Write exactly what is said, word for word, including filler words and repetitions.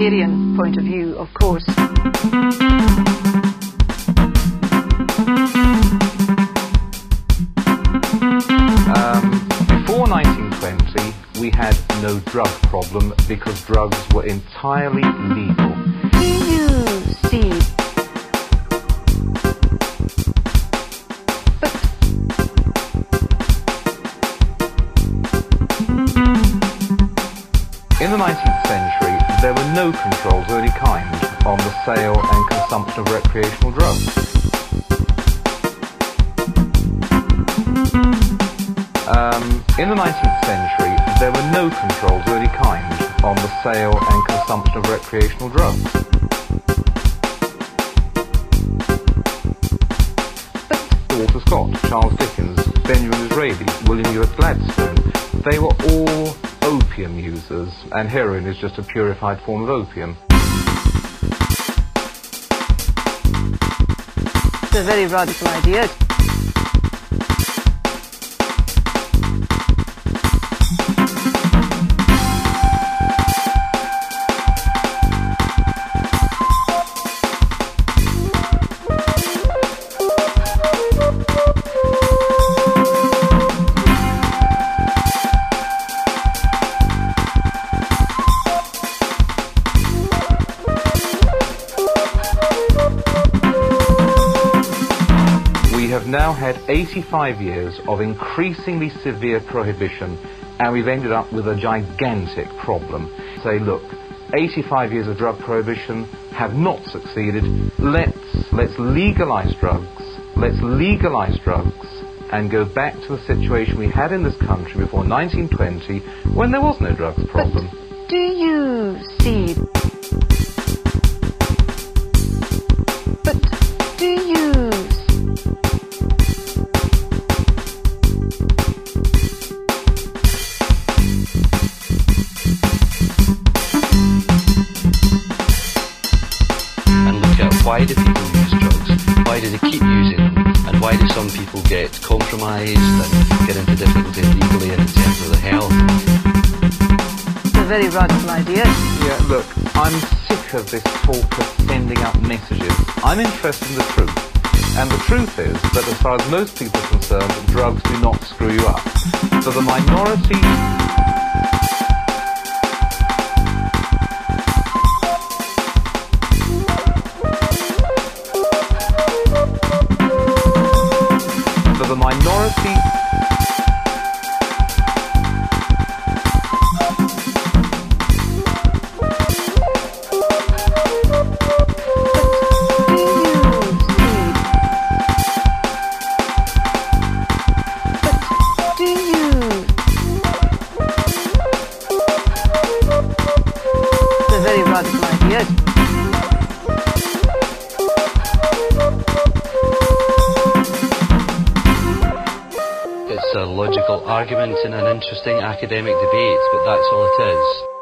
utilitarian point of view, of course. Um, before nineteen twenty, we had no drug problem because drugs were entirely legal. Do you see? But in the nineteenth century, there were no controls of any kind on the sale and consumption of recreational drugs. Um, in the nineteenth century, there were no controls of any kind on the sale and consumption of recreational drugs. Walter Scott, Charles Dickens, Benjamin Disraeli, William Ewart Gladstone, they were all opium users, and heroin is just a purified form of opium. It's a very radical idea. We have now had eighty-five years of increasingly severe prohibition, and we've ended up with a gigantic problem. Say, look, eighty-five years of drug prohibition have not succeeded. Let's, let's legalise drugs, let's legalise drugs, and go back to the situation we had in this country before nineteen twenty, when there was no drugs problem. But do you see? But do you see? Why do people use drugs? Why do they keep using them? And why do some people get compromised and get into difficulty legally and in terms of their health? It's a very radical idea. Yeah, look, I'm sick of this talk of sending out messages. I'm interested in the truth. And the truth is that as far as most people are concerned, drugs do not screw you up. So the minority... The minority They're very radical ideas. It's a logical argument in an interesting academic debate, but that's all it is.